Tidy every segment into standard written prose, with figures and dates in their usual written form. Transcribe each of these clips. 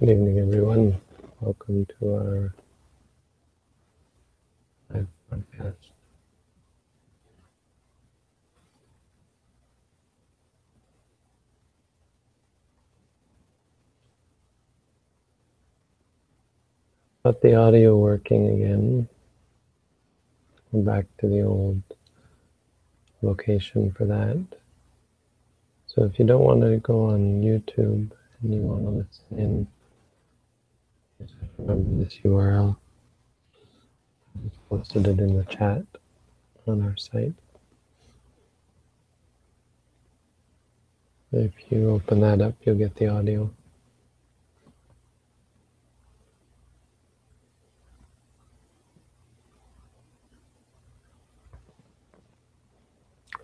Good evening, everyone. Welcome to our live podcast. Got the audio working again. We're back to the old location for that. So if you don't want to go on YouTube and you want to listen in, just remember this URL. I posted it in the chat on our site. If you open that up, you'll get the audio.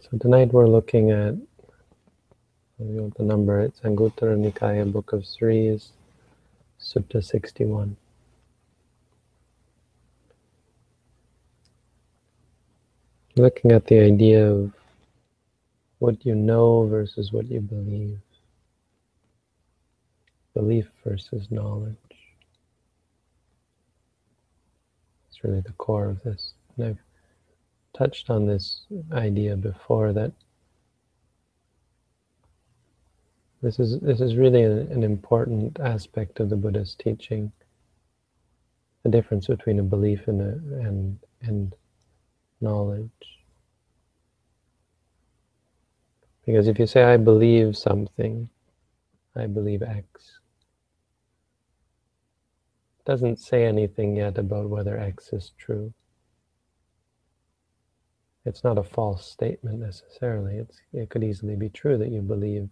So tonight we're looking at, if you want the number, it's Anguttara Nikaya, Book of Sutras, Sutta 61. Looking at the idea of what you know versus what you believe. Belief versus knowledge. It's really the core of this. And I've touched on this idea before, that This is really an important aspect of the Buddha's teaching, the difference between a belief and knowledge. Because if you say, I believe something, I believe X, it doesn't say anything yet about whether X is true. It's not a false statement necessarily. It could easily be true that you believe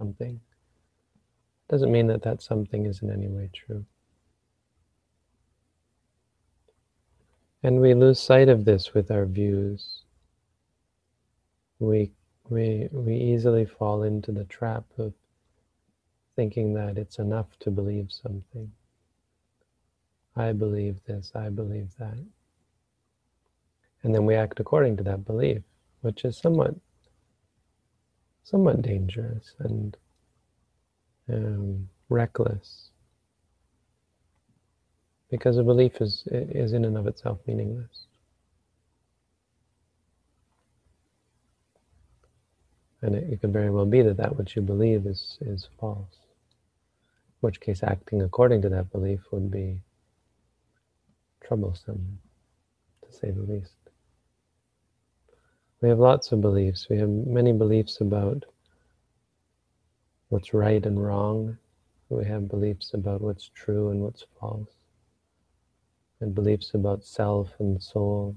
something. Doesn't mean that something is in any way true. And we lose sight of this with our views. We easily fall into the trap of thinking that it's enough to believe something. I believe this, I believe that. And then we act according to that belief, which is somewhat dangerous and reckless, because a belief is in and of itself meaningless. And it could very well be that which you believe is false, in which case acting according to that belief would be troublesome, to say the least. We have lots of beliefs. We have many beliefs about what's right and wrong. We have beliefs about what's true and what's false. And beliefs about self and soul.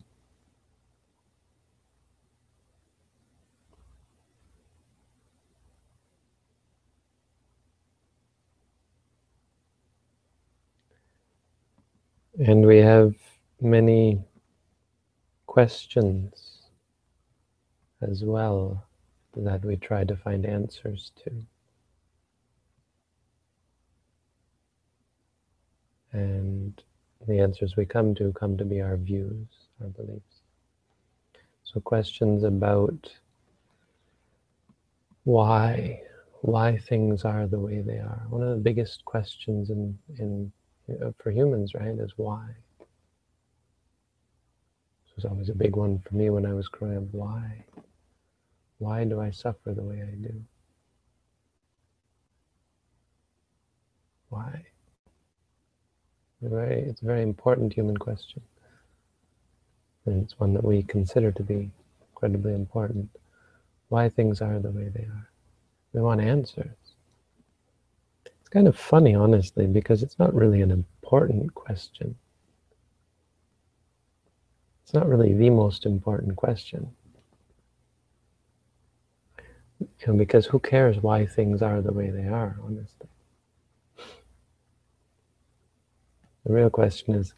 And we have many questions as well, that we try to find answers to. And the answers we come to be our views, our beliefs. So questions about why things are the way they are. One of the biggest questions in for humans, right, is why. This was always a big one for me when I was growing up, why? Why do I suffer the way I do? Why? It's a very important human question. And it's one that we consider to be incredibly important. Why things are the way they are. We want answers. It's kind of funny, honestly, because it's not really an important question. It's not really the most important question. Because who cares why things are the way they are, honestly? The real question is,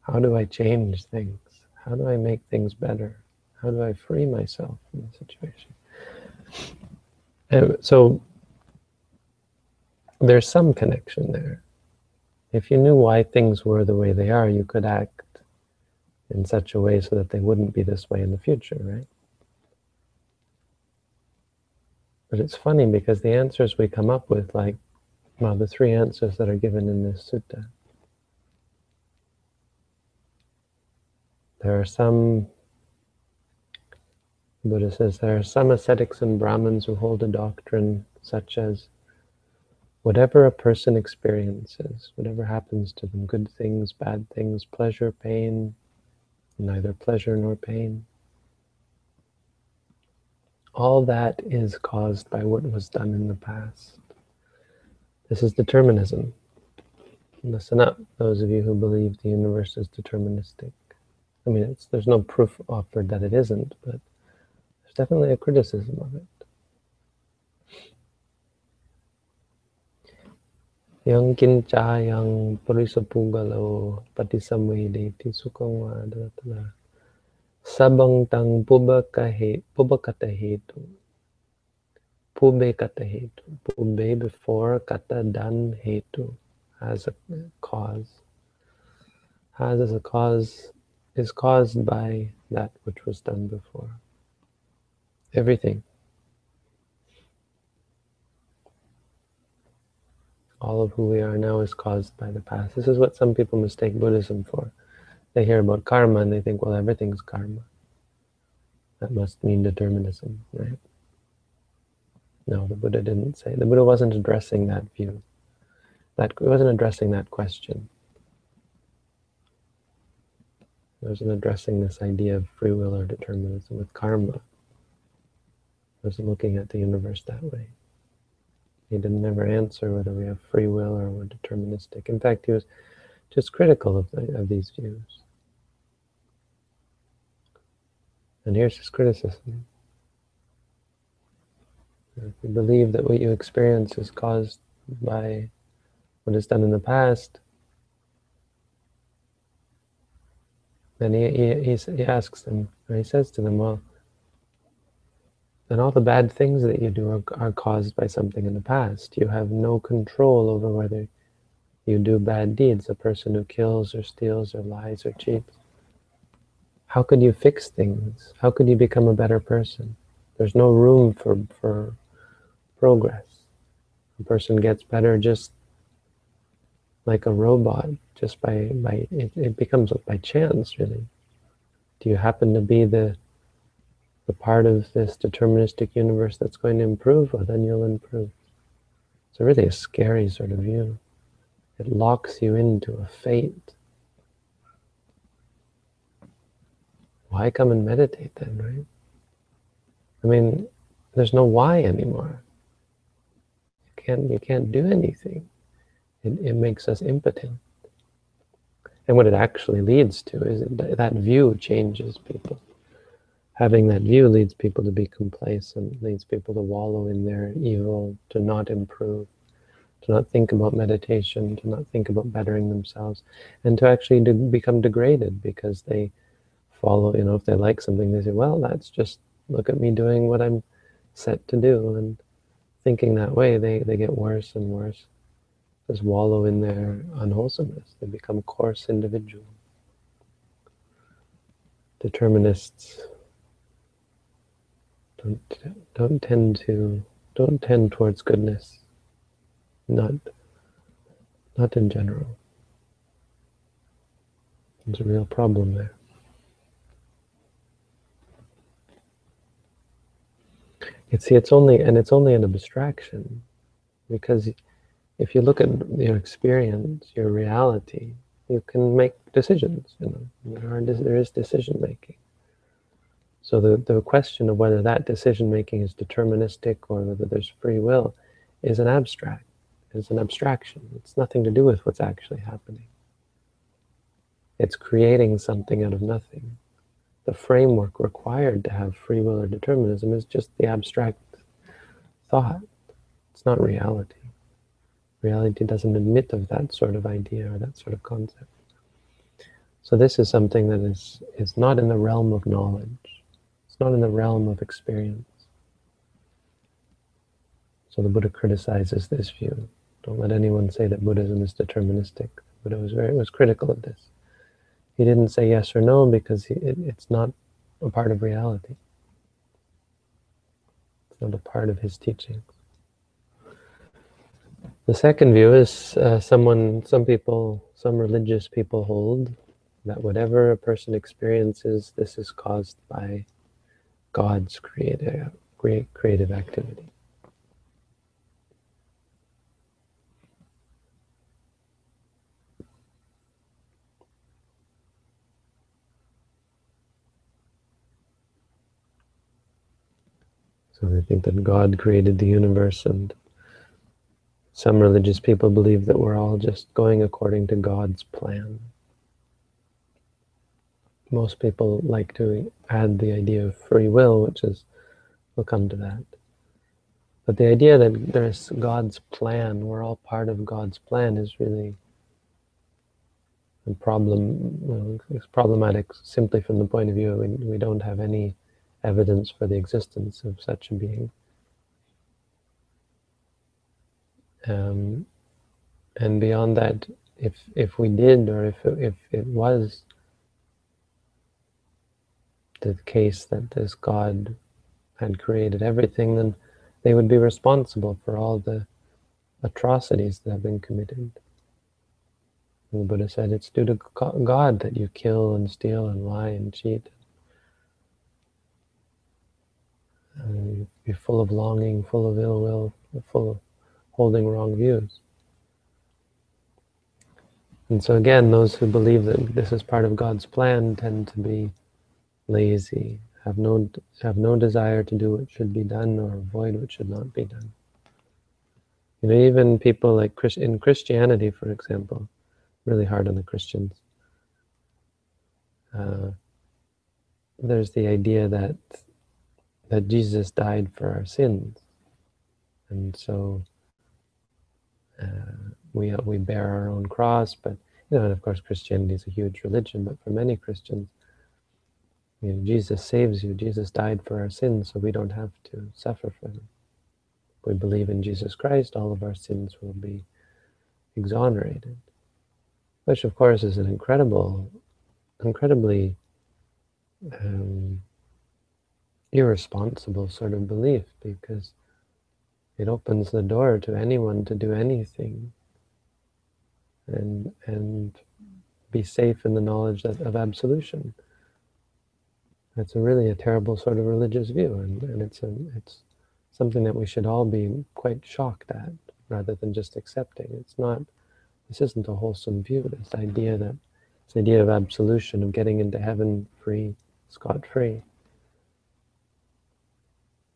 how do I change things? How do I make things better? How do I free myself from the situation? And so there's some connection there. If you knew why things were the way they are, you could act in such a way so that they wouldn't be this way in the future, right? But it's funny because the answers we come up with, like the three answers that are given in this sutta. There are some, Buddha says, there are some ascetics and Brahmins who hold a doctrine such as whatever a person experiences, whatever happens to them, good things, bad things, pleasure, pain, neither pleasure nor pain, all that is caused by what was done in the past. This is determinism. Listen up, those of you who believe the universe is deterministic. I mean, there's no proof offered that it isn't, but there's definitely a criticism of it. Yang kincha yang purisapugalo patisamvedeti sukhamvadavatana sabang tang pubakatahetu pube katahetu pube before kata dan hetu as a cause. As is a cause is caused by that which was done before. Everything. All of who we are now is caused by the past. This is what some people mistake Buddhism for. They hear about karma and they think, well, everything's karma. That must mean determinism, right? No, the Buddha didn't say. The Buddha wasn't addressing that view. He wasn't addressing that question. He wasn't addressing this idea of free will or determinism with karma. He wasn't looking at the universe that way. He didn't ever answer whether we have free will or we're deterministic. In fact, he was just critical of these views. And here's his criticism. If you believe that what you experience is caused by what is done in the past, then he asks them, or he says to them, well, and all the bad things that you do are caused by something in the past. You have no control over whether you do bad deeds, a person who kills or steals or lies or cheats. How could you fix things? How could you become a better person? There's no room for progress. A person gets better just like a robot, just it becomes by chance, really. Do you happen to be the part of this deterministic universe that's going to improve? Well, then you'll improve. It's really a scary sort of view. It locks you into a fate. Why come and meditate then, right? I mean, there's no why anymore. You can't do anything. It makes us impotent. And what it actually leads to is that view changes people. Having that view leads people to be complacent, leads people to wallow in their evil, to not improve, to not think about meditation, to not think about bettering themselves, and to actually become degraded because they follow, if they like something, they say, well, that's just, look at me doing what I'm set to do, and thinking that way, they get worse and worse, just wallow in their unwholesomeness, they become coarse individuals. Determinists don't tend towards goodness, not in general. There's a real problem there. You see, it's only an abstraction, because if you look at your experience, your reality, you can make decisions. There is decision making. So the question of whether that decision-making is deterministic or whether there's free will is an abstract. It's an abstraction. It's nothing to do with what's actually happening. It's creating something out of nothing. The framework required to have free will or determinism is just the abstract thought. It's not reality. Reality doesn't admit of that sort of idea or that sort of concept. So this is something that is not in the realm of knowledge. It's not in the realm of experience. So the Buddha criticizes this view. Don't let anyone say that Buddhism is deterministic. The Buddha was critical of this. He didn't say yes or no because it's not a part of reality. It's not a part of his teachings. The second view is some religious people hold that whatever a person experiences, this is caused by God's creative activity. So they think that God created the universe, and some religious people believe that we're all just going according to God's plan. Most people like to add the idea of free will, which is, we'll come to that. But the idea that there's God's plan, we're all part of God's plan, is really a problem. Well, it's problematic simply from the point of view we don't have any evidence for the existence of such a being. And beyond that, if we did, or if it was the case that this God had created everything, then they would be responsible for all the atrocities that have been committed. And the Buddha said it's due to God that you kill and steal and lie and cheat. And you're full of longing, full of ill will, full of holding wrong views. And so again, those who believe that this is part of God's plan tend to be lazy, have no desire to do what should be done or avoid what should not be done. You know, even people like in Christianity, for example, really hard on the Christians. There's the idea that Jesus died for our sins, and so we bear our own cross. But you know, and of course, Christianity is a huge religion. But for many Christians, you know, Jesus saves you, Jesus died for our sins, so we don't have to suffer for them. If we believe in Jesus Christ, all of our sins will be exonerated. Which, of course, is an incredibly irresponsible sort of belief, because it opens the door to anyone to do anything and be safe in the knowledge of absolution. That's really a terrible sort of religious view, and it's something that we should all be quite shocked at, rather than just accepting. This isn't a wholesome view, this idea of absolution, of getting into heaven free, scot-free.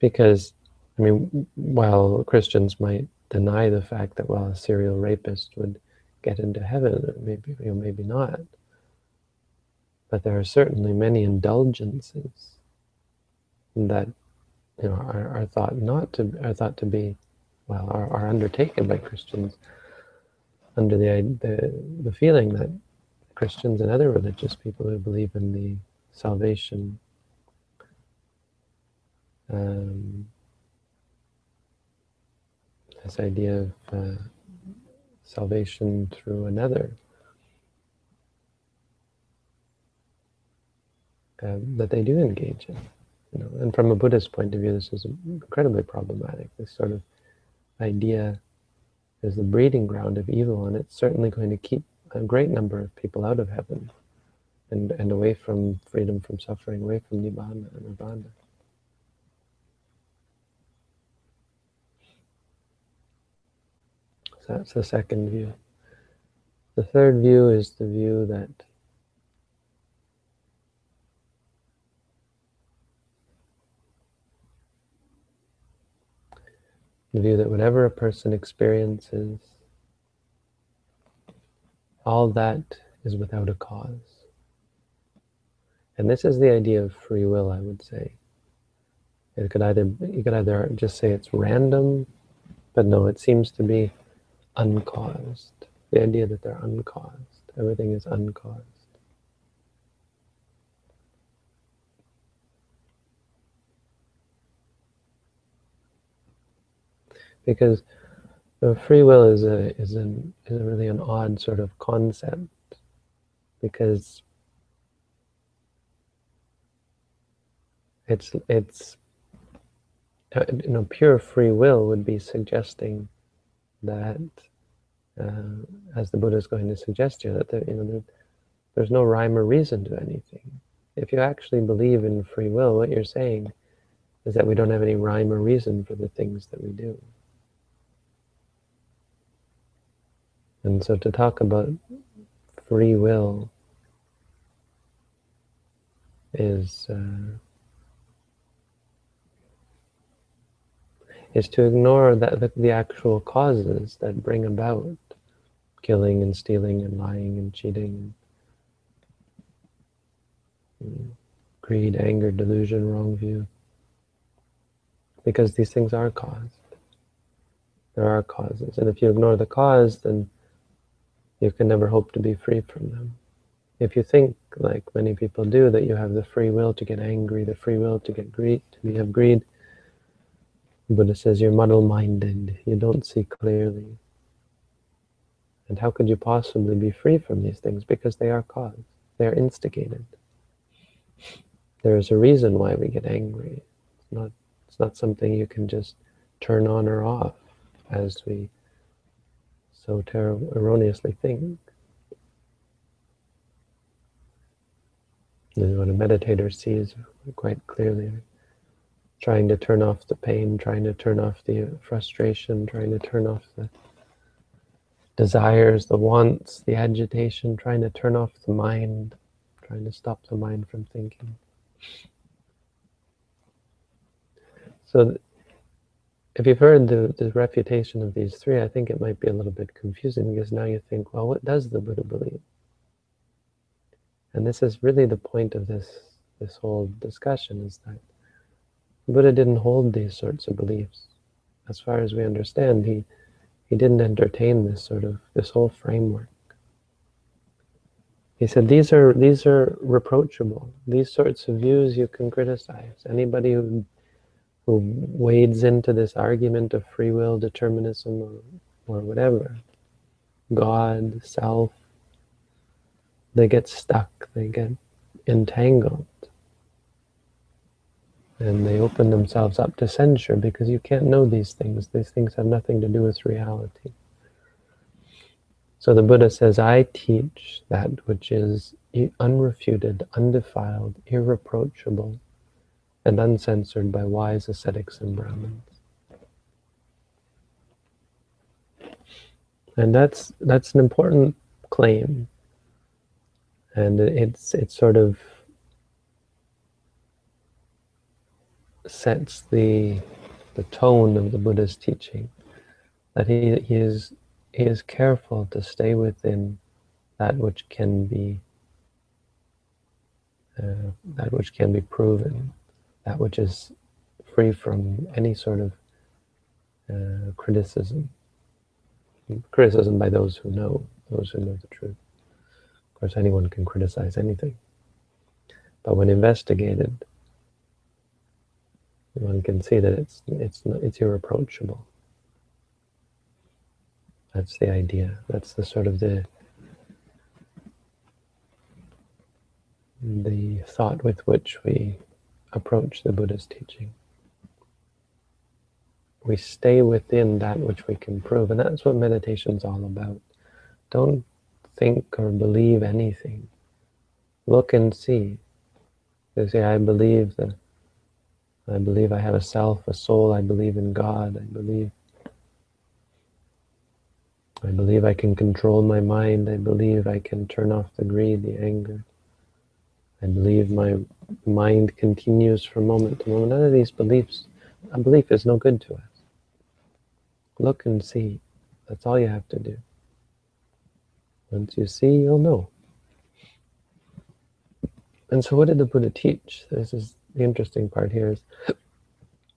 Because, I mean, while Christians might deny the fact that, well, a serial rapist would get into heaven, maybe, you know, maybe not, but there are certainly many indulgences that, you know, are undertaken by Christians under the feeling that Christians and other religious people who believe in the salvation this idea of salvation through another, that they do engage in, you know. And from a Buddhist point of view, this is incredibly problematic. This sort of idea is the breeding ground of evil, and it's certainly going to keep a great number of people out of heaven and away from freedom from suffering, away from Nibbana and Nirvana. So that's the second view. The third view is the view that whatever a person experiences, all that is without a cause. And this is the idea of free will, I would say. You could either just say it's random, but no, it seems to be uncaused. The idea that they're uncaused. Everything is uncaused. Because free will is really an odd sort of concept, because it's pure free will would be suggesting that, as the Buddha is going to suggest here, that there's no rhyme or reason to anything. If you actually believe in free will, what you're saying is that we don't have any rhyme or reason for the things that we do. And so to talk about free will is to ignore that the actual causes that bring about killing and stealing and lying and cheating, greed, anger, delusion, wrong view, because these things are caused. There are causes, and if you ignore the cause, then you can never hope to be free from them. If you think, like many people do, that you have the free will to get angry, the free will to get greed, to have greed, Buddha says you're muddle-minded, you don't see clearly. And how could you possibly be free from these things? Because they are caused, they are instigated. There is a reason why we get angry. It's not something you can just turn on or off, as we so erroneously think. This is what a meditator sees quite clearly. Trying to turn off the pain, trying to turn off the frustration, trying to turn off the desires, the wants, the agitation, trying to turn off the mind, trying to stop the mind from thinking. So if you've heard the refutation of these three, I think it might be a little bit confusing, because now you think, well, what does the Buddha believe? And this is really the point of this whole discussion, is that Buddha didn't hold these sorts of beliefs. As far as we understand, he didn't entertain this whole framework. He said these are reproachable. These sorts of views you can criticize. Anybody who wades into this argument of free will, determinism, or whatever, God, self, they get stuck, they get entangled. And they open themselves up to censure, because you can't know these things. These things have nothing to do with reality. So the Buddha says, I teach that which is unrefuted, undefiled, irreproachable, and uncensored by wise ascetics and Brahmins. And that's an important claim. And it's sort of sets the tone of the Buddha's teaching, that he is careful to stay within that which can be proven, that which is free from any sort of criticism by those who know the truth. Of course, anyone can criticize anything, but when investigated, one can see that it's irreproachable. That's the idea. That's the sort of the thought with which we approach the Buddha's teaching. We stay within that which we can prove, and that's what meditation's all about. Don't think or believe anything. Look and see. You say, I believe I have a self, a soul, I believe in God, I believe I can control my mind, I believe I can turn off the greed, the anger, I believe my mind continues from moment to moment. None of these beliefs, a belief is no good to us. Look and see, that's all you have to do. Once you see, you'll know. And so what did the Buddha teach? This is the interesting part here, is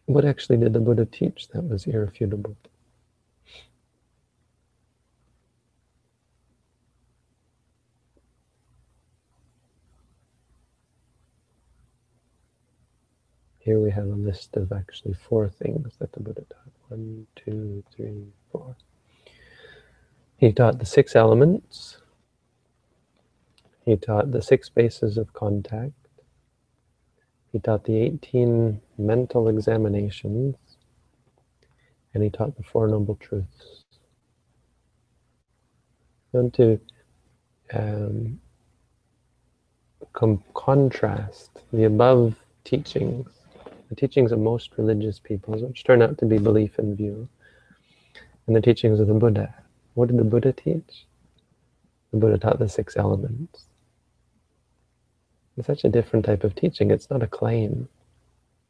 what actually did the Buddha teach that was irrefutable? Here we have a list of actually 4 things that the Buddha taught. 1, 2, 3, 4. He taught the 6 elements. He taught the 6 bases of contact. He taught the 18 mental examinations, and he taught the 4 Noble Truths. want to contrast the above teachings, the teachings of most religious peoples, which turn out to be belief and view, and the teachings of the Buddha. What did the Buddha teach? The Buddha taught the six elements. It's such a different type of teaching. It's not a claim.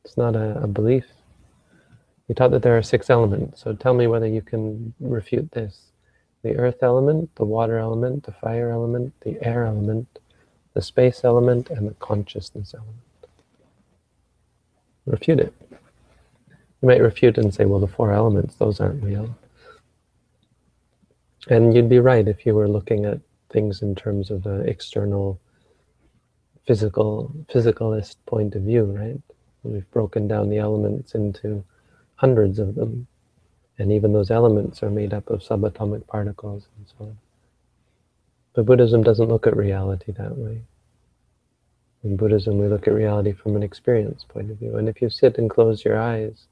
It's not a belief. He taught that there are six elements, so tell me whether you can refute this. The earth element, the water element, the fire element, the air element, the space element, and the consciousness element. Refute it. You might refute and say, well, the four elements, those aren't real. And you'd be right if you were looking at things in terms of an external, physicalist point of view, right? We've broken down the elements into hundreds of them, and even those elements are made up of subatomic particles and so on. But Buddhism doesn't look at reality that way. In Buddhism, we look at reality from an experience point of view. And if you sit and close your eyes,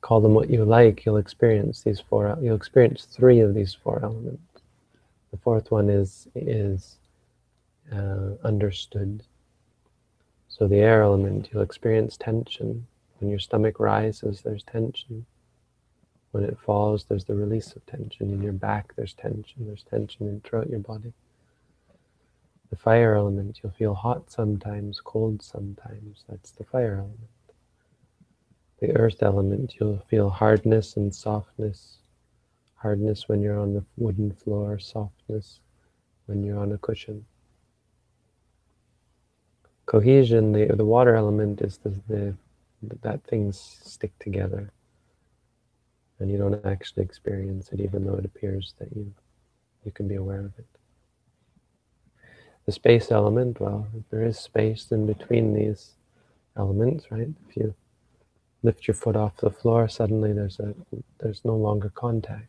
call them what you like, you'll experience these four. You'll experience three of these four elements. The fourth one is understood. So the air element, you'll experience tension. When your stomach rises, there's tension. When it falls, there's the release of tension. In your back, there's tension. There's tension throughout your body. The fire element, you'll feel hot sometimes, cold sometimes. That's the fire element. The earth element, you'll feel hardness and softness. Hardness when you're on the wooden floor, softness when you're on a cushion. Cohesion, the water element, is that things stick together, and you don't actually experience it, even though it appears that you can be aware of it. The space element, well, there is space in between these elements, right? If you lift your foot off the floor, suddenly there's no longer contact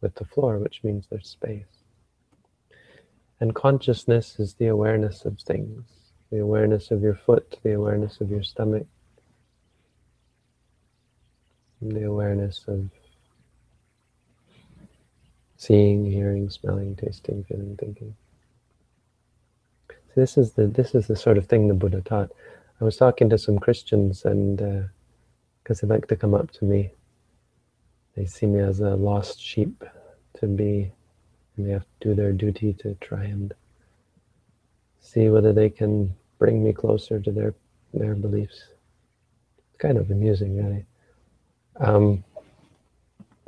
with the floor, which means there's space. And consciousness is the awareness of things, the awareness of your foot, the awareness of your stomach, the awareness of seeing, hearing, smelling, tasting, feeling, thinking. So this is the sort of thing the Buddha taught. I was talking to some Christians, and because they like to come up to me, they see me as a lost sheep and they have to do their duty to try and see whether they can bring me closer to their beliefs. It's kind of amusing, really.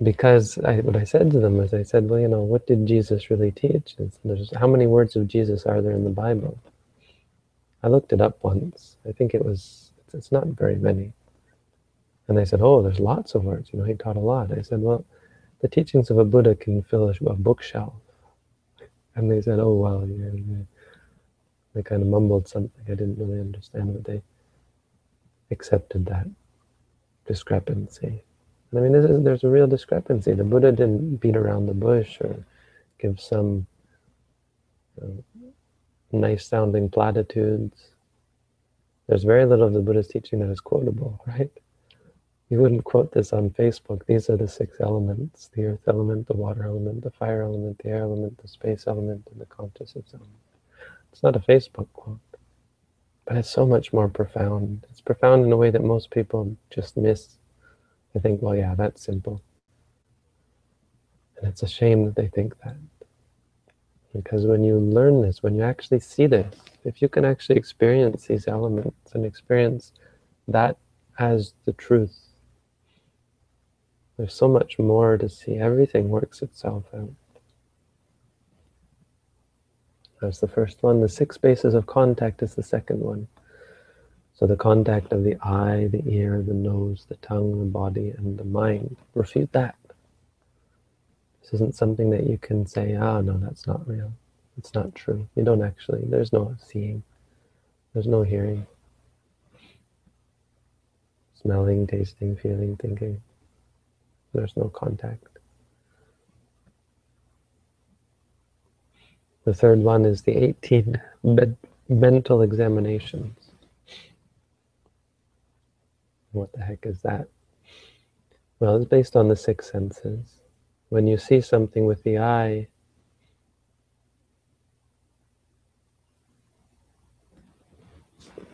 Because what I said to them is, I said, well, what did Jesus really teach? How many words of Jesus are there in the Bible? I looked it up once. I think it's not very many. And they said, oh, there's lots of words. He taught a lot. I said, well, the teachings of a Buddha can fill a bookshelf. And they said, oh, wow. They kind of mumbled something. I didn't really understand, but they accepted that discrepancy. And there's a real discrepancy. The Buddha didn't beat around the bush or give some nice-sounding platitudes. There's very little of the Buddha's teaching that is quotable, right? You wouldn't quote this on Facebook. These are the six elements: the earth element, the water element, the fire element, the air element, the space element, and the consciousness element. It's not a Facebook quote. But it's so much more profound. It's profound in a way that most people just miss. They think, well, yeah, that's simple. And it's a shame that they think that. Because when you learn this, when you actually see this, if you can actually experience these elements and experience that as the truth, there's so much more to see. Everything works itself out. That's the first one. The six bases of contact is the second one. So the contact of the eye, the ear, the nose, the tongue, the body, and the mind. Refute that. This isn't something that you can say, no, that's not real. It's not true. You don't actually. There's no seeing. There's no hearing. Smelling, tasting, feeling, thinking. There's no contact. The third one is the 18 mental examinations. What the heck is that? Well, it's based on the six senses. When you see something with the eye,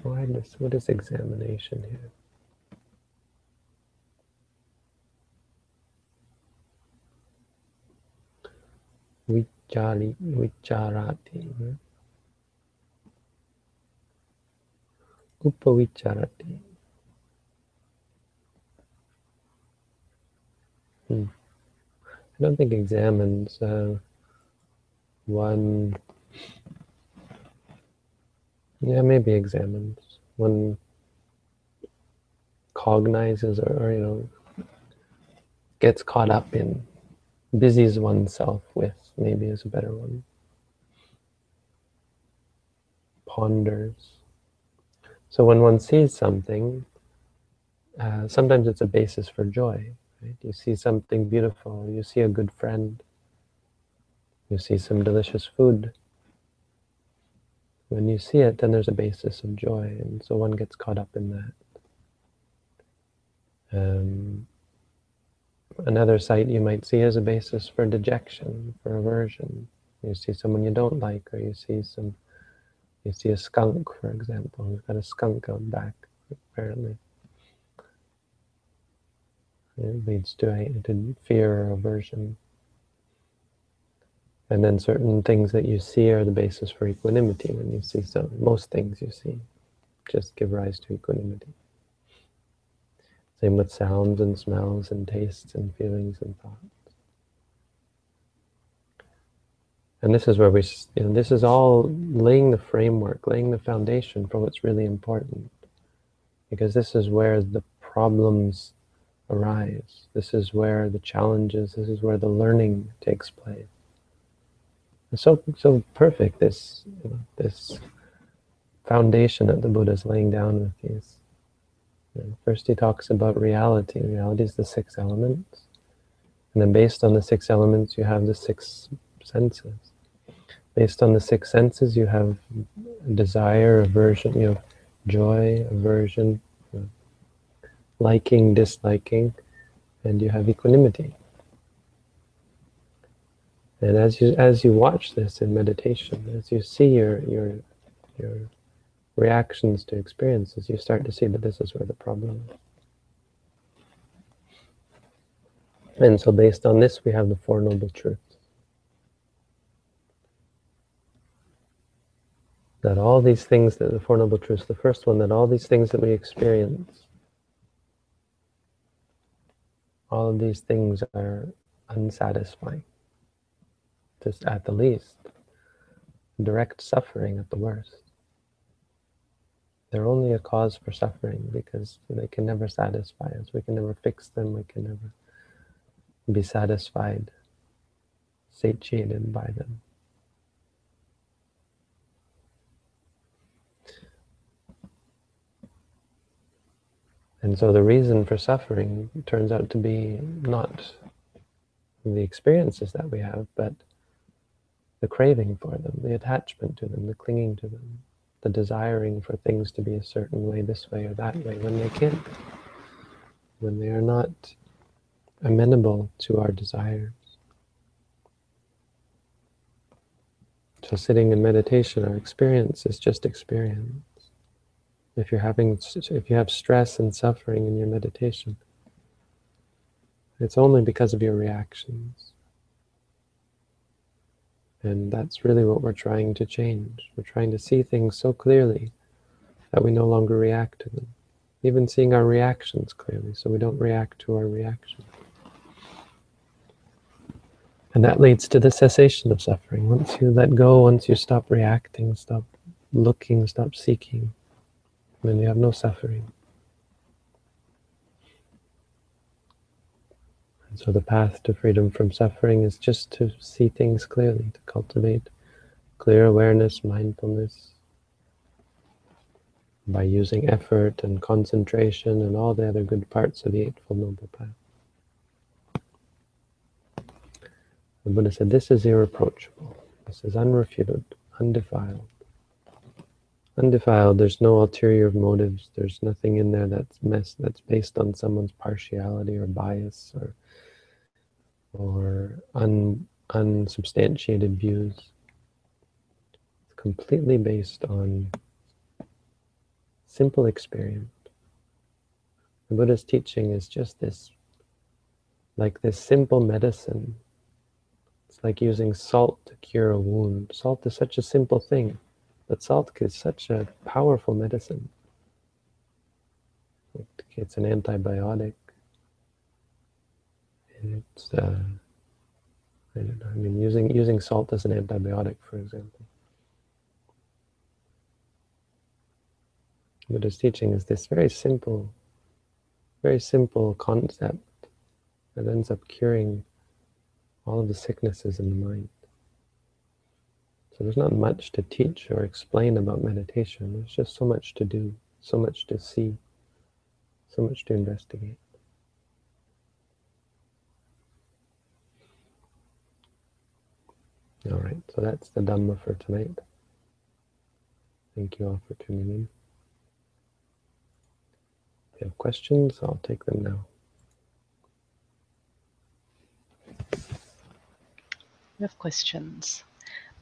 blindness, what is examination here? Vicharati. Upavicharati. I don't think examines one. Yeah, maybe examines one. Cognizes or gets caught up in, busies oneself with. Maybe is a better one. Ponders. So when one sees something, sometimes it's a basis for joy. Right? You see something beautiful, you see a good friend, you see some delicious food. When you see it, then there's a basis of joy, and so one gets caught up in that. Another sight you might see is a basis for dejection, for aversion. You see someone you don't like, or you see a skunk, for example, who's got a skunk on back, apparently. It leads to fear or aversion. And then certain things that you see are the basis for equanimity. When you see some, most things you see just give rise to equanimity. Same with sounds and smells and tastes and feelings and thoughts. And this is where we, this is all laying the framework, laying the foundation for what's really important. Because this is where the problems arise. This is where the challenges, this is where the learning takes place. It's so perfect, this, this foundation that the Buddha is laying down with these. First he talks about reality. Reality is the six elements. And then based on the six elements, you have the six senses. Based on the six senses, you have desire, aversion, you have joy, aversion, liking, disliking, and you have equanimity. And as you watch this in meditation, as you see your reactions to experiences, you start to see that this is where the problem is. And so based on this, we have the Four Noble Truths. That all these things, that the Four Noble Truths, the first one, that all these things that we experience, all of these things are unsatisfying, just at the least, direct suffering at the worst. They're only a cause for suffering because they can never satisfy us. We can never fix them. We can never be satisfied, satiated by them. And so the reason for suffering turns out to be not the experiences that we have, but the craving for them, the attachment to them, the clinging to them, the desiring for things to be a certain way, this way or that way, when they can't be, when they are not amenable to our desires. So sitting in meditation, our experience is just experience. If you have stress and suffering in your meditation, it's only because of your reactions. And that's really what we're trying to change. We're trying to see things so clearly that we no longer react to them. Even seeing our reactions clearly, so we don't react to our reactions. And that leads to the cessation of suffering. Once you let go, once you stop reacting, stop looking, stop seeking, then you have no suffering. And so the path to freedom from suffering is just to see things clearly, to cultivate clear awareness, mindfulness, by using effort and concentration and all the other good parts of the Eightfold Noble Path. The Buddha said, this is irreproachable, this is unrefuted, undefiled. Undefiled, there's no ulterior motives, there's nothing in there that's based on someone's partiality or bias or or unsubstantiated views. It's completely based on simple experience. The Buddha's teaching is just this, like this simple medicine. It's like using salt to cure a wound. Salt is such a simple thing, but salt is such a powerful medicine. It's an antibiotic. And it's, I don't know, I mean, using salt as an antibiotic, for example. Buddha's teaching is this very simple concept that ends up curing all of the sicknesses in the mind. So there's not much to teach or explain about meditation. There's just so much to do, so much to see, so much to investigate. All right, so that's the Dhamma for tonight. Thank you all for tuning in. If you have questions, I'll take them now. We have questions.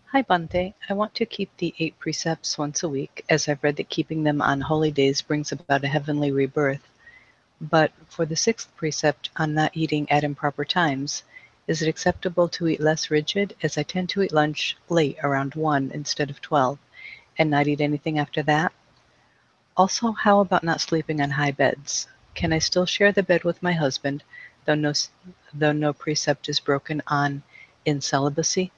Hi, Bhante. I want to keep the 8 precepts once a week, as I've read that keeping them on holy days brings about a heavenly rebirth. But for the 6th precept on not eating at improper times, is it acceptable to eat less rigid, as I tend to eat lunch late around 1 instead of 12, and not eat anything after that? Also, how about not sleeping on high beds? Can I still share the bed with my husband, though no precept is broken on in celibacy?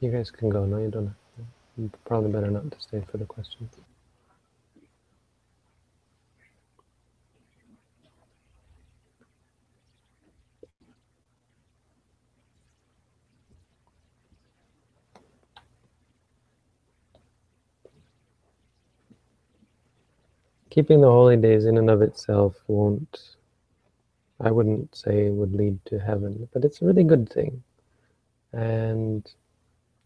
You guys can go. No, you don't have to. You probably better not to stay for the questions. Keeping the holy days in and of itself won't, I wouldn't say would lead to heaven, but it's a really good thing. And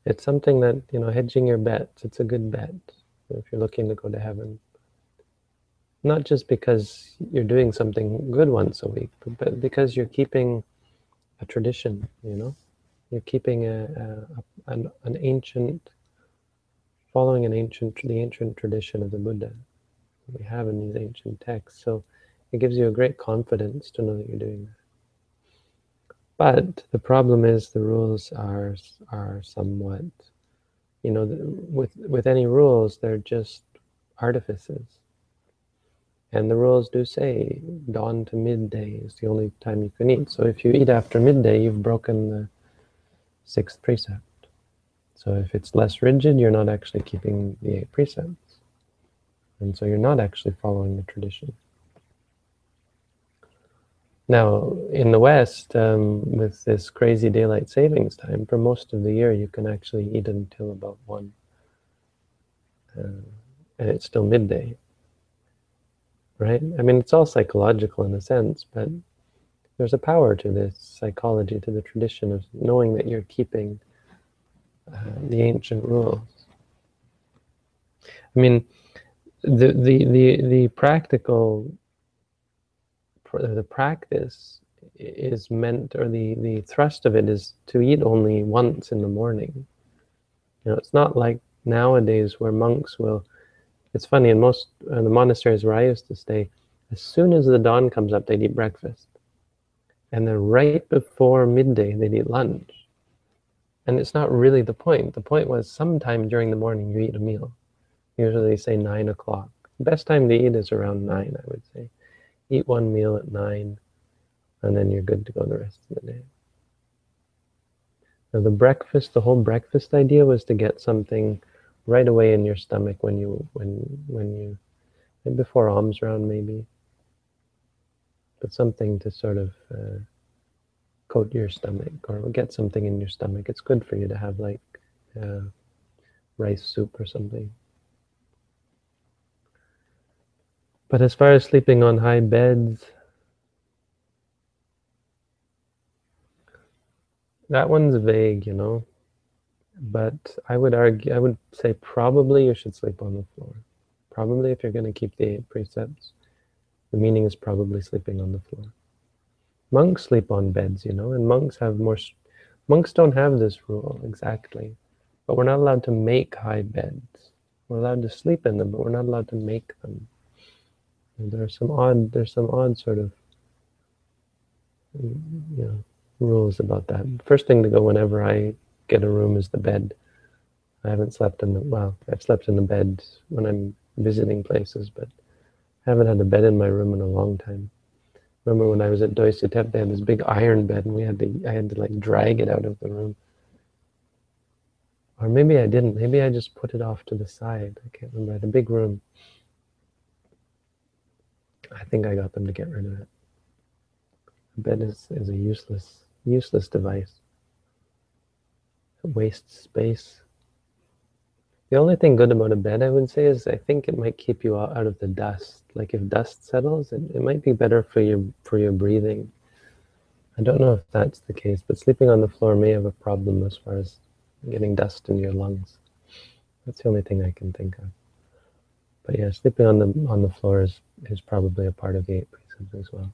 it's something that, you know, hedging your bets, it's a good bet if you're looking to go to heaven. Not just because you're doing something good once a week, but because you're keeping a tradition, you know? You're keeping an ancient, following the ancient tradition of the Buddha. We have in these ancient texts, so it gives you a great confidence to know that you're doing that. But the problem is the rules are somewhat, you know, with any rules, they're just artifices. And the rules do say dawn to midday is the only time you can eat. So if you eat after midday, you've broken the 6th precept. So if it's less rigid, you're not actually keeping the 8 precepts. And so you're not actually following the tradition. Now, in the West, with this crazy daylight savings time, for most of the year, you can actually eat until about 1. And it's still midday, right? I mean, it's all psychological in a sense, but there's a power to this psychology, to the tradition of knowing that you're keeping the ancient rules. I mean, the practical, the practice is meant, or the thrust of it is to eat only once in the morning. You know, it's not like nowadays where monks will, it's funny, in most the monasteries where I used to stay, as soon as the dawn comes up, they'd eat breakfast. And then right before midday, they'd eat lunch. And it's not really the point. The point was sometime during the morning, you eat a meal. Usually say 9 o'clock. Best time to eat is around 9, I would say. Eat one meal at 9, and then you're good to go the rest of the day. Now the breakfast, the whole breakfast idea was to get something right away in your stomach when you before alms round maybe, but something to sort of coat your stomach or get something in your stomach. It's good for you to have like rice soup or something. But as far as sleeping on high beds, that one's vague, you know. But I would argue, I would say probably you should sleep on the floor. Probably if you're going to keep the 8 precepts, the meaning is probably sleeping on the floor. Monks sleep on beds, you know, and monks have more... Monks don't have this rule, exactly. But we're not allowed to make high beds. We're allowed to sleep in them, but we're not allowed to make them. And there's some odd sort of, you know, rules about that. First thing to go whenever I get a room is the bed. I haven't slept in the, well, I've slept in the bed when I'm visiting places, but I haven't had a bed in my room in a long time. Remember when I was at Doisi Tep, they had this big iron bed, and I had to like drag it out of the room. Or maybe I didn't. Maybe I just put it off to the side. I can't remember. I had a big room. I think I got them to get rid of it. A bed is a useless device. It wastes space. The only thing good about a bed, I would say, is I think it might keep you out of the dust. Like if dust settles, it might be better for your breathing. I don't know if that's the case, but sleeping on the floor may have a problem as far as getting dust in your lungs. That's the only thing I can think of. But yeah, sleeping on the floor is probably a part of the 8 precepts as well.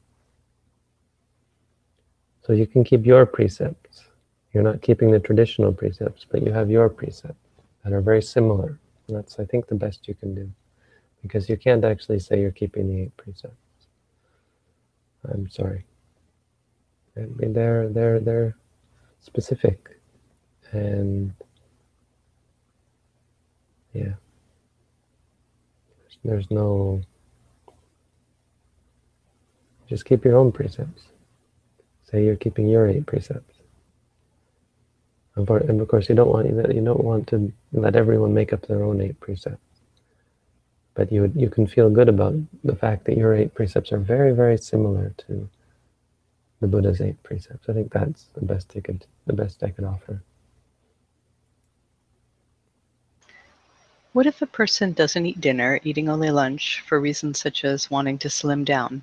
So you can keep your precepts. You're not keeping the traditional precepts, but you have your precepts that are very similar. And that's, I think, the best you can do, because you can't actually say you're keeping the 8 precepts. I'm sorry. I mean, they're specific, and yeah, there's no. Just keep your own precepts. Say you're keeping your 8 precepts. And of course, you don't want to let everyone make up their own 8 precepts. But you can feel good about the fact that your 8 precepts are very, very similar to the Buddha's 8 precepts. I think that's the best I could offer. What if a person doesn't eat dinner, eating only lunch, for reasons such as wanting to slim down,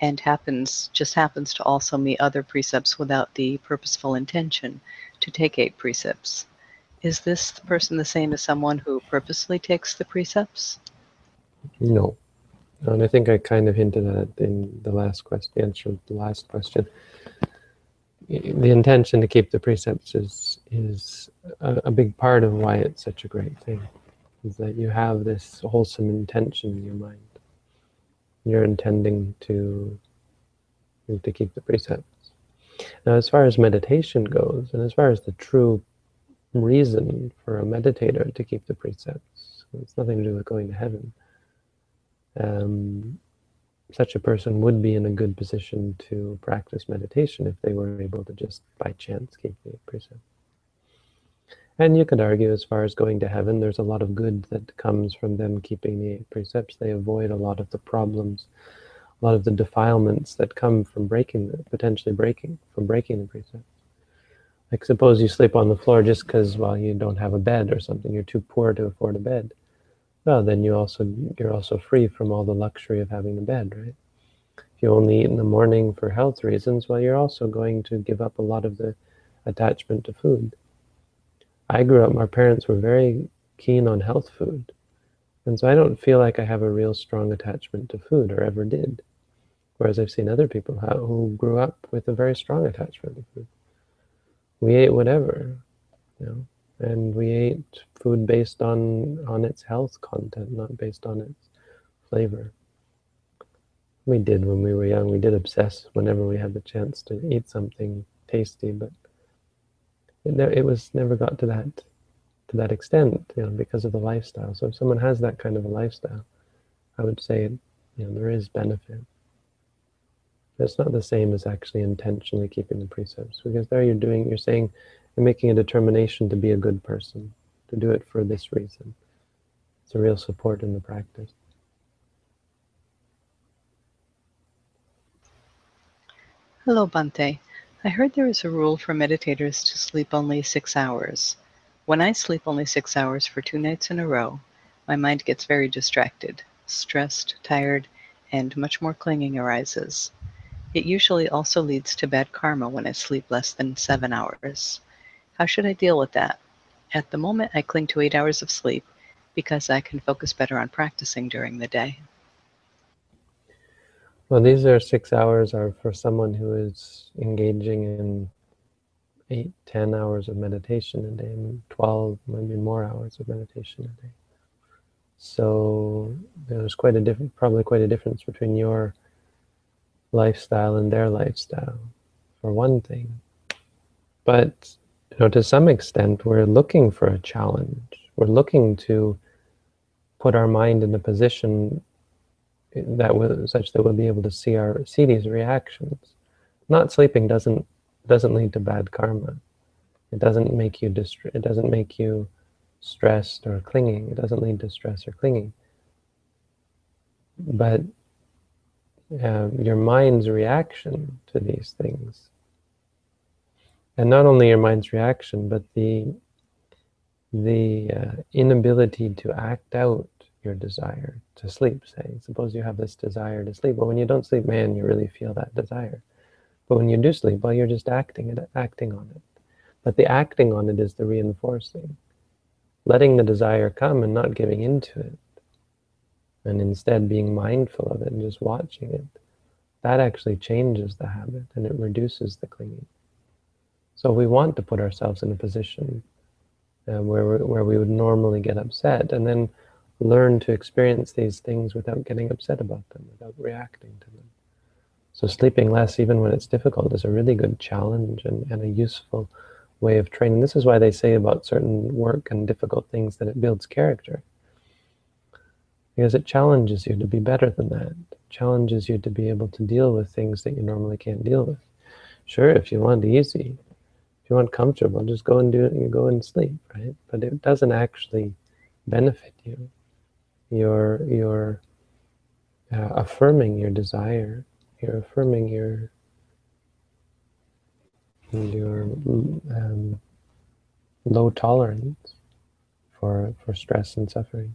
and just happens to also meet other precepts without the purposeful intention to take 8 precepts? Is this person the same as someone who purposely takes the precepts? No. And I think I kind of hinted at it in the last question, the answer to the last question. The intention to keep the precepts is a big part of why it's such a great thing, is that you have this wholesome intention in your mind. You're intending to keep the precepts. Now, as far as meditation goes, and as far as the true reason for a meditator to keep the precepts, it's nothing to do with going to heaven. Such a person would be in a good position to practice meditation if they were able to just by chance keep the precepts. And you could argue, as far as going to heaven, there's a lot of good that comes from them keeping the 8 precepts. They avoid a lot of the problems, a lot of the defilements that come from breaking the precepts. Like, suppose you sleep on the floor just because, well, you don't have a bed or something, you're too poor to afford a bed. Well, then you're also free from all the luxury of having a bed, right? If you only eat in the morning for health reasons, well, you're also going to give up a lot of the attachment to food. I grew up, my parents were very keen on health food, and so I don't feel like I have a real strong attachment to food, or ever did. Whereas I've seen other people who grew up with a very strong attachment to food. We ate whatever, you know, and we ate food based on its health content, not based on its flavor. We did, when we were young, we did obsess whenever we had the chance to eat something tasty, but it was never got to that extent, you know, because of the lifestyle. So if someone has that kind of a lifestyle, I would say, you know, there is benefit. But it's not the same as actually intentionally keeping the precepts, because there you're making a determination to be a good person, to do it for this reason. It's a real support in the practice. Hello, Bhante. I heard there is a rule for meditators to sleep only 6 hours. When I sleep only 6 hours for 2 nights in a row, my mind gets very distracted, stressed, tired, and much more clinging arises. It usually also leads to bad karma when I sleep less than 7 hours. How should I deal with that? At the moment, I cling to 8 hours of sleep because I can focus better on practicing during the day. Well, these are 6 hours are for someone who is engaging in 8-10 hours of meditation a day, and 12, maybe more hours of meditation a day. So there's quite a different, probably quite a difference between your lifestyle and their lifestyle, for one thing. But you know, to some extent, we're looking for a challenge. We're looking to put our mind in a position that will, such that we'll be able to see our these reactions. Not sleeping doesn't lead to bad karma. It doesn't make you stressed or clinging. It doesn't lead to stress or clinging. But your mind's reaction to these things, and not only your mind's reaction, but the inability to act out your desire to sleep. Say, suppose you have this desire to sleep. Well, when you don't sleep, man, you really feel that desire. But when you do sleep, well, you're just acting on it. But the acting on it is the reinforcing, letting the desire come and not giving into it, and instead being mindful of it and just watching it. That actually changes the habit and it reduces the clinging. So we want to put ourselves in a position where we would normally get upset, and then learn to experience these things without getting upset about them, without reacting to them. So sleeping less, even when it's difficult, is a really good challenge and a useful way of training. This is why they say about certain work and difficult things that it builds character, because it challenges you to be better than that. It challenges you to be able to deal with things that you normally can't deal with. Sure, if you want easy, if you want comfortable, just go and do it and go and sleep, right? But it doesn't actually benefit you. You're affirming your desire. You're affirming your low tolerance for stress and suffering.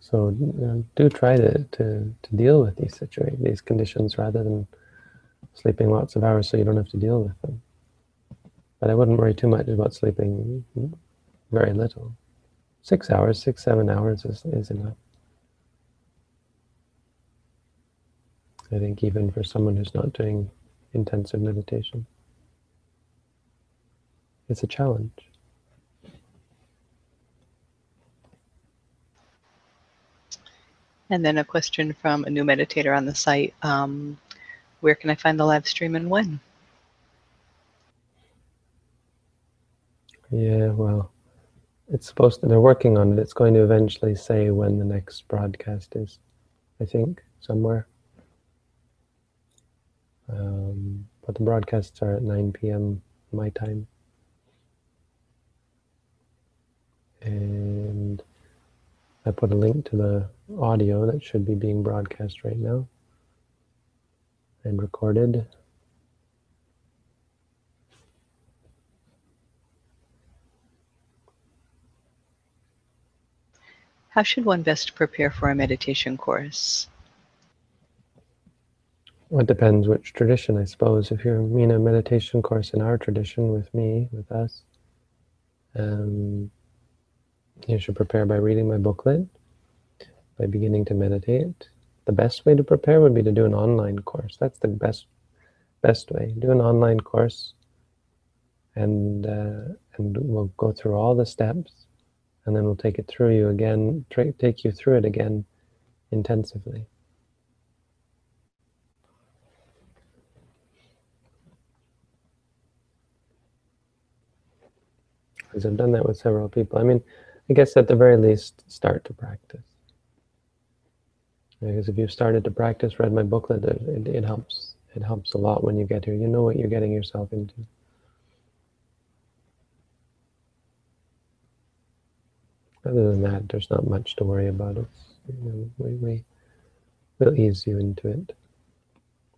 So do try to deal with these situations, these conditions, rather than sleeping lots of hours so you don't have to deal with them. But I wouldn't worry too much about sleeping very little. 6 hours, 6-7 hours is enough. I think even for someone who's not doing intensive meditation. It's a challenge. And then a question from a new meditator on the site. Where can I find the live stream and when? Yeah, well, it's supposed to, they're working on it. It's going to eventually say when the next broadcast is, I think, somewhere. But the broadcasts are at 9 p.m. my time. And I put a link to the audio that should be being broadcast right now and recorded. How should one best prepare for a meditation course? Well, it depends which tradition, I suppose. If you mean a meditation course in our tradition with us, you should prepare by reading my booklet, by beginning to meditate. The best way to prepare would be to do an online course. That's the best way. Do an online course, and we'll go through all the steps, and then we'll take you through it again intensively. Because I've done that with several people. I mean, I guess at the very least, start to practice. Because if you've started to practice, read my booklet, it helps. It helps a lot when you get here. You know what you're getting yourself into. Other than that, there's not much to worry about. It's, you know, we'll ease you into it.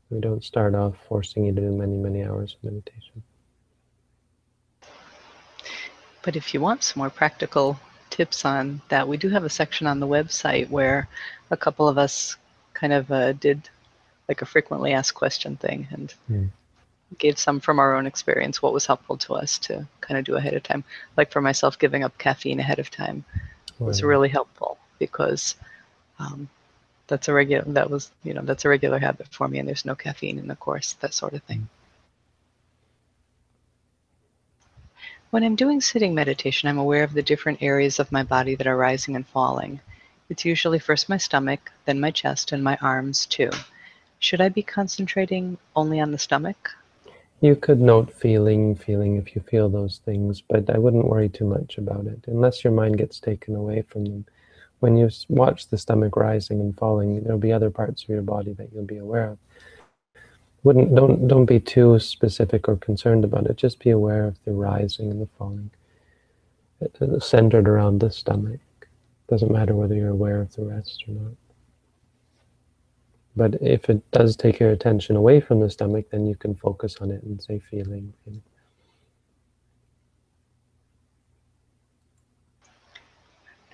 We don't start off forcing you to do many, many hours of meditation. But if you want some more practical tips on that, we do have a section on the website where a couple of us kind of did like a frequently asked question thing and gave some from our own experience, what was helpful to us to kind of do ahead of time. Like for myself, giving up caffeine ahead of time was really helpful. because that's a regular, that's a regular habit for me, and there's no caffeine in the course, that sort of thing. When I'm doing sitting meditation, I'm aware of the different areas of my body that are rising and falling. It's usually first my stomach, then my chest, and my arms too. Should I be concentrating only on the stomach? You could note feeling if you feel those things, but I wouldn't worry too much about it, unless your mind gets taken away from them. When you watch the stomach rising and falling, there'll be other parts of your body that you'll be aware of. Don't be too specific or concerned about it. Just be aware of the rising and the falling, centered around the stomach. Doesn't matter whether you're aware of the rest or not. But if it does take your attention away from the stomach, then you can focus on it and say feeling.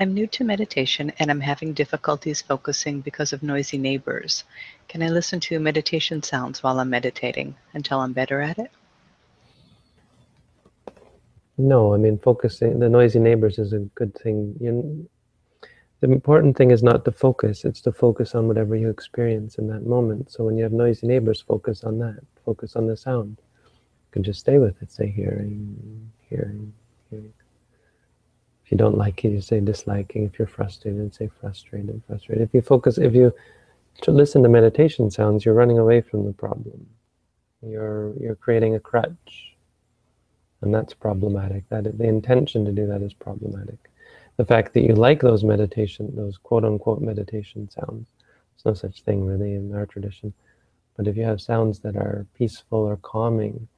I'm new to meditation and I'm having difficulties focusing because of noisy neighbors. Can I listen to meditation sounds while I'm meditating until I'm better at it? No, I mean, focusing, the noisy neighbors is a good thing. The important thing is not to focus, it's to focus on whatever you experience in that moment. So when you have noisy neighbors, focus on that, focus on the sound. You can just stay with it, say hearing. If you don't like it, you say disliking. If you're frustrated, say frustrated. If you listen to meditation sounds, you're running away from the problem. You're creating a crutch, and that's problematic. The intention to do that is problematic. The fact that you like those meditation, those quote-unquote meditation sounds, there's no such thing really in our tradition, but if you have sounds that are peaceful or calming,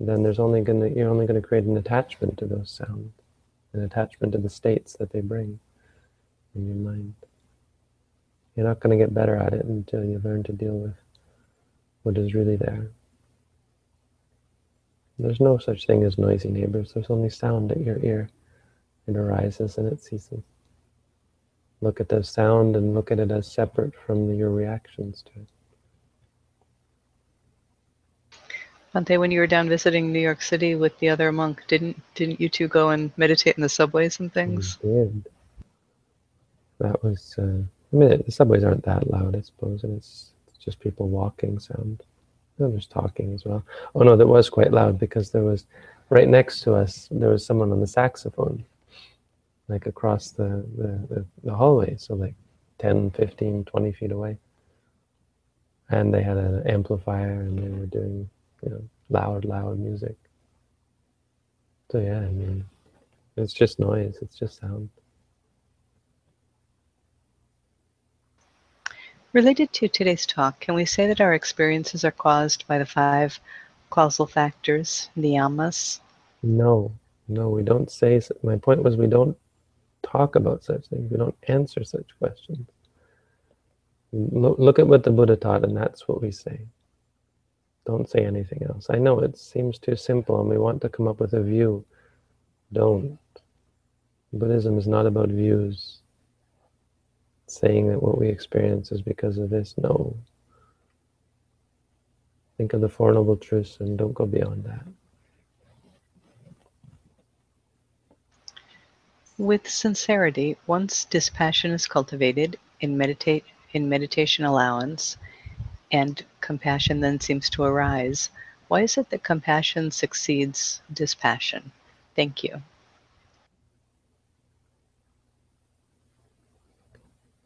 then you're only going to create an attachment to those sounds, an attachment to the states that they bring in your mind. You're not going to get better at it until you learn to deal with what is really there. There's no such thing as noisy neighbors, there's only sound at your ear. It arises and it ceases. Look at the sound and look at it as separate from your reactions to it. Bhante, when you were down visiting New York City with the other monk, didn't you two go and meditate in the subways and things? We did. That was, I mean, the subways aren't that loud, I suppose, and it's just people walking sound. No, there's talking as well. Oh no, that was quite loud because there was, right next to us, there was someone on the saxophone, like across the hallway, so like 10, 15, 20 feet away. And they had an amplifier and they were doing, loud music. So yeah, I mean, it's just noise, it's just sound. Related to today's talk, can we say that our experiences are caused by the 5 causal factors, niyamas? No, we don't say. My point was we don't talk about such things. We don't answer such questions. Look at what the Buddha taught, and that's what we say. Don't say anything else. I know it seems too simple, and we want to come up with a view. Don't. Buddhism is not about views. Saying that what we experience is because of this. No. Think of the Four Noble Truths and don't go beyond that. With sincerity, once dispassion is cultivated in meditation allowance, and compassion then seems to arise, why is it that compassion succeeds dispassion? Thank you.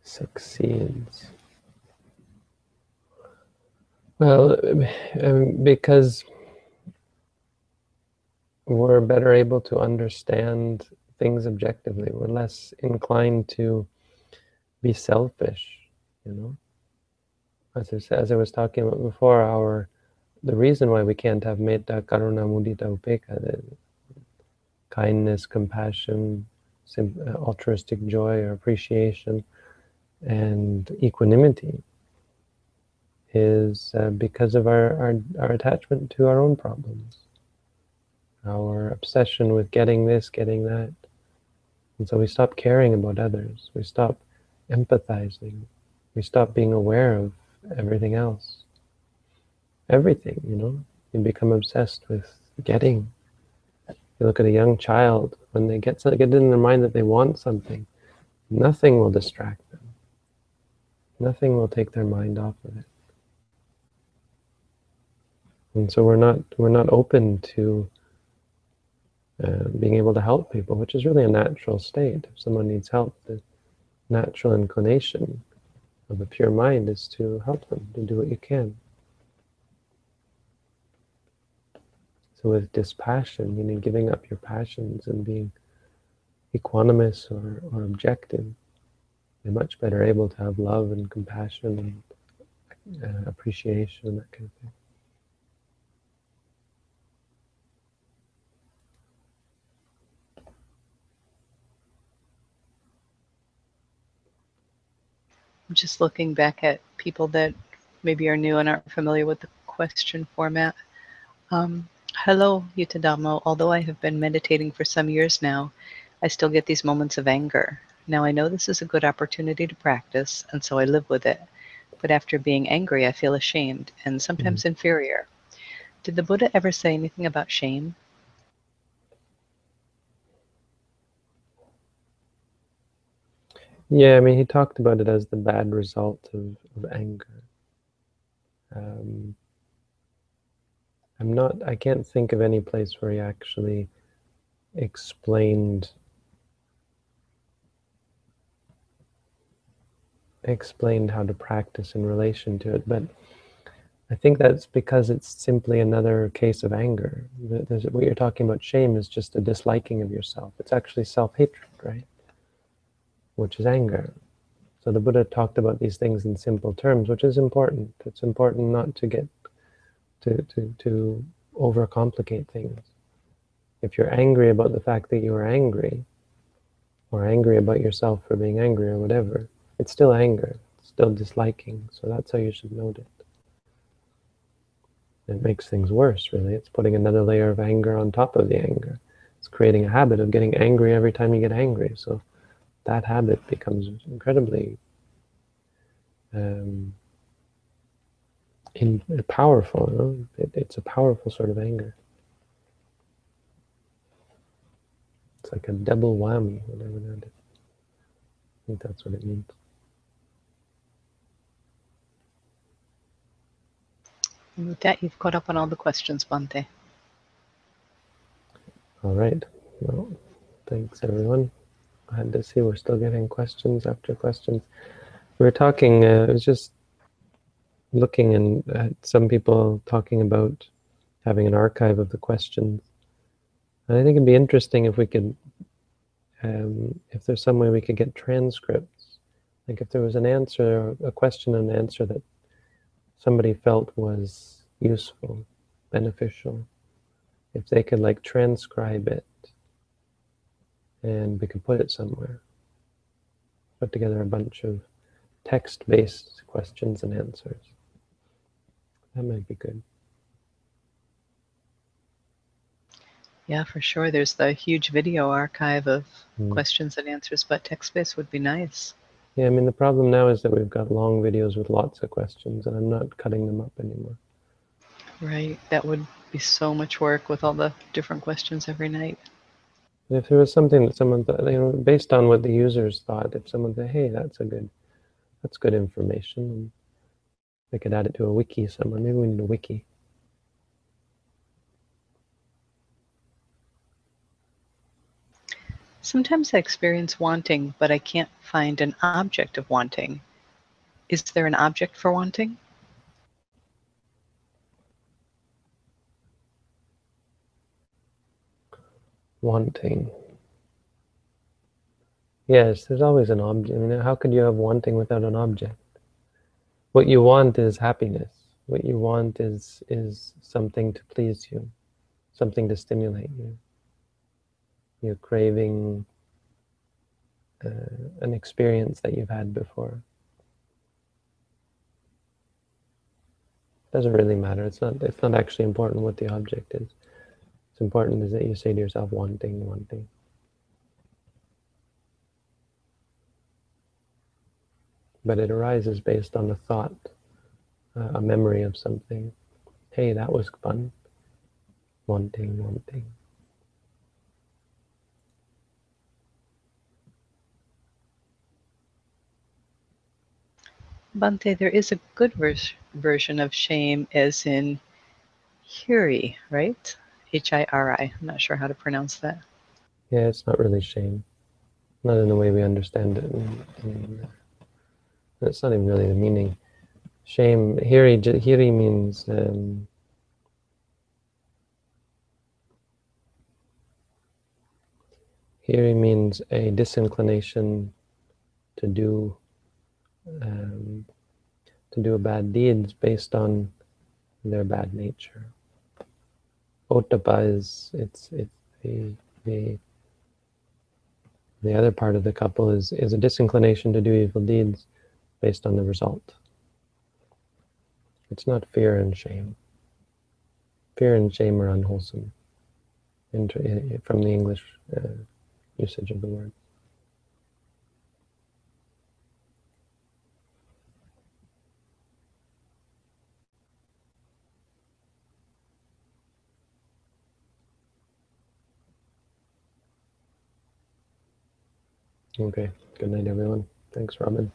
Succeeds. Well, because we're better able to understand things objectively. We're less inclined to be selfish, As I was talking about before, the reason why we can't have metta, karuna, mudita, upeka, kindness, compassion, altruistic joy or appreciation, and equanimity, is because of our attachment to our own problems, our obsession with getting this, getting that. And so we stop caring about others, we stop empathizing, we stop being aware of everything else. Everything, you become obsessed with getting. You look at a young child, when they get in their mind that they want something, Nothing will distract them. Nothing will take their mind off of it. And so we're not open to being able to help people, which is really a natural state. If someone needs help, the natural inclination of a pure mind is to help them, to do what you can. So with dispassion, you mean giving up your passions and being equanimous or objective. You're much better able to have love and compassion and appreciation, that kind of thing. I'm just looking back at people that maybe are new and aren't familiar with the question format. Hello, Yutadamo. Although I have been meditating for some years now, I still get these moments of anger. Now I know this is a good opportunity to practice, and so I live with it. But after being angry, I feel ashamed and sometimes inferior. Did the Buddha ever say anything about shame? Yeah, I mean, he talked about it as the bad result of anger. I can't think of any place where he actually explained how to practice in relation to it, but I think that's because it's simply another case of anger. What you're talking about, shame, is just a disliking of yourself. It's actually self-hatred, right? Which is anger. So the Buddha talked about these things in simple terms, which is important. It's important not to get to overcomplicate things. If you're angry about the fact that you are angry, or angry about yourself for being angry or whatever, it's still anger, it's still disliking. So that's how you should note it. It makes things worse, really. It's putting another layer of anger on top of the anger. It's creating a habit of getting angry every time you get angry. So that habit becomes incredibly powerful. You know? It's a powerful sort of anger. It's like a double whammy, whatever that is. I think that's what it means. And with that, you've caught up on all the questions, Bhante. All right. Well, thanks, everyone. Glad to see we're still getting questions after questions. We were talking, I was just looking at some people talking about having an archive of the questions. And I think it'd be interesting if we could, if there's some way we could get transcripts. Like if there was an answer, a question and answer that somebody felt was useful, beneficial, if they could like transcribe it, and we could put it somewhere. Put together a bunch of text-based questions and answers. That might be good. Yeah, for sure. There's the huge video archive of questions and answers, but text-based would be nice. Yeah, I mean, the problem now is that we've got long videos with lots of questions, and I'm not cutting them up anymore. Right. That would be so much work with all the different questions every night. If there was something that someone thought, you know, based on what the users thought, if someone said, hey, that's good information, and they could add it to a wiki somewhere. Maybe we need a wiki. Sometimes I experience wanting, but I can't find an object of wanting. Is there an object for wanting? Wanting. Yes, there's always an object. I mean, how could you have wanting without an object? What you want is happiness. What you want is something to please you, something to stimulate you. You're craving an experience that you've had before. Doesn't really matter. It's not actually important what the object is. What's important is that you say to yourself, wanting, wanting. But it arises based on a thought, a memory of something. Hey, that was fun. Wanting, wanting. Bhante, there is a good version of shame as in hiri, right? H-I-R-I. I'm not sure how to pronounce that. Yeah, it's not really shame. Not in the way we understand it. That's not even really the meaning. Shame, hiri means hiri means a disinclination to do a bad deeds based on their bad nature. Otthapa is the other part of the couple is a disinclination to do evil deeds based on the result. It's not fear and shame. Fear and shame are unwholesome, from the English usage of the word. Okay, good night everyone. Thanks, Robin.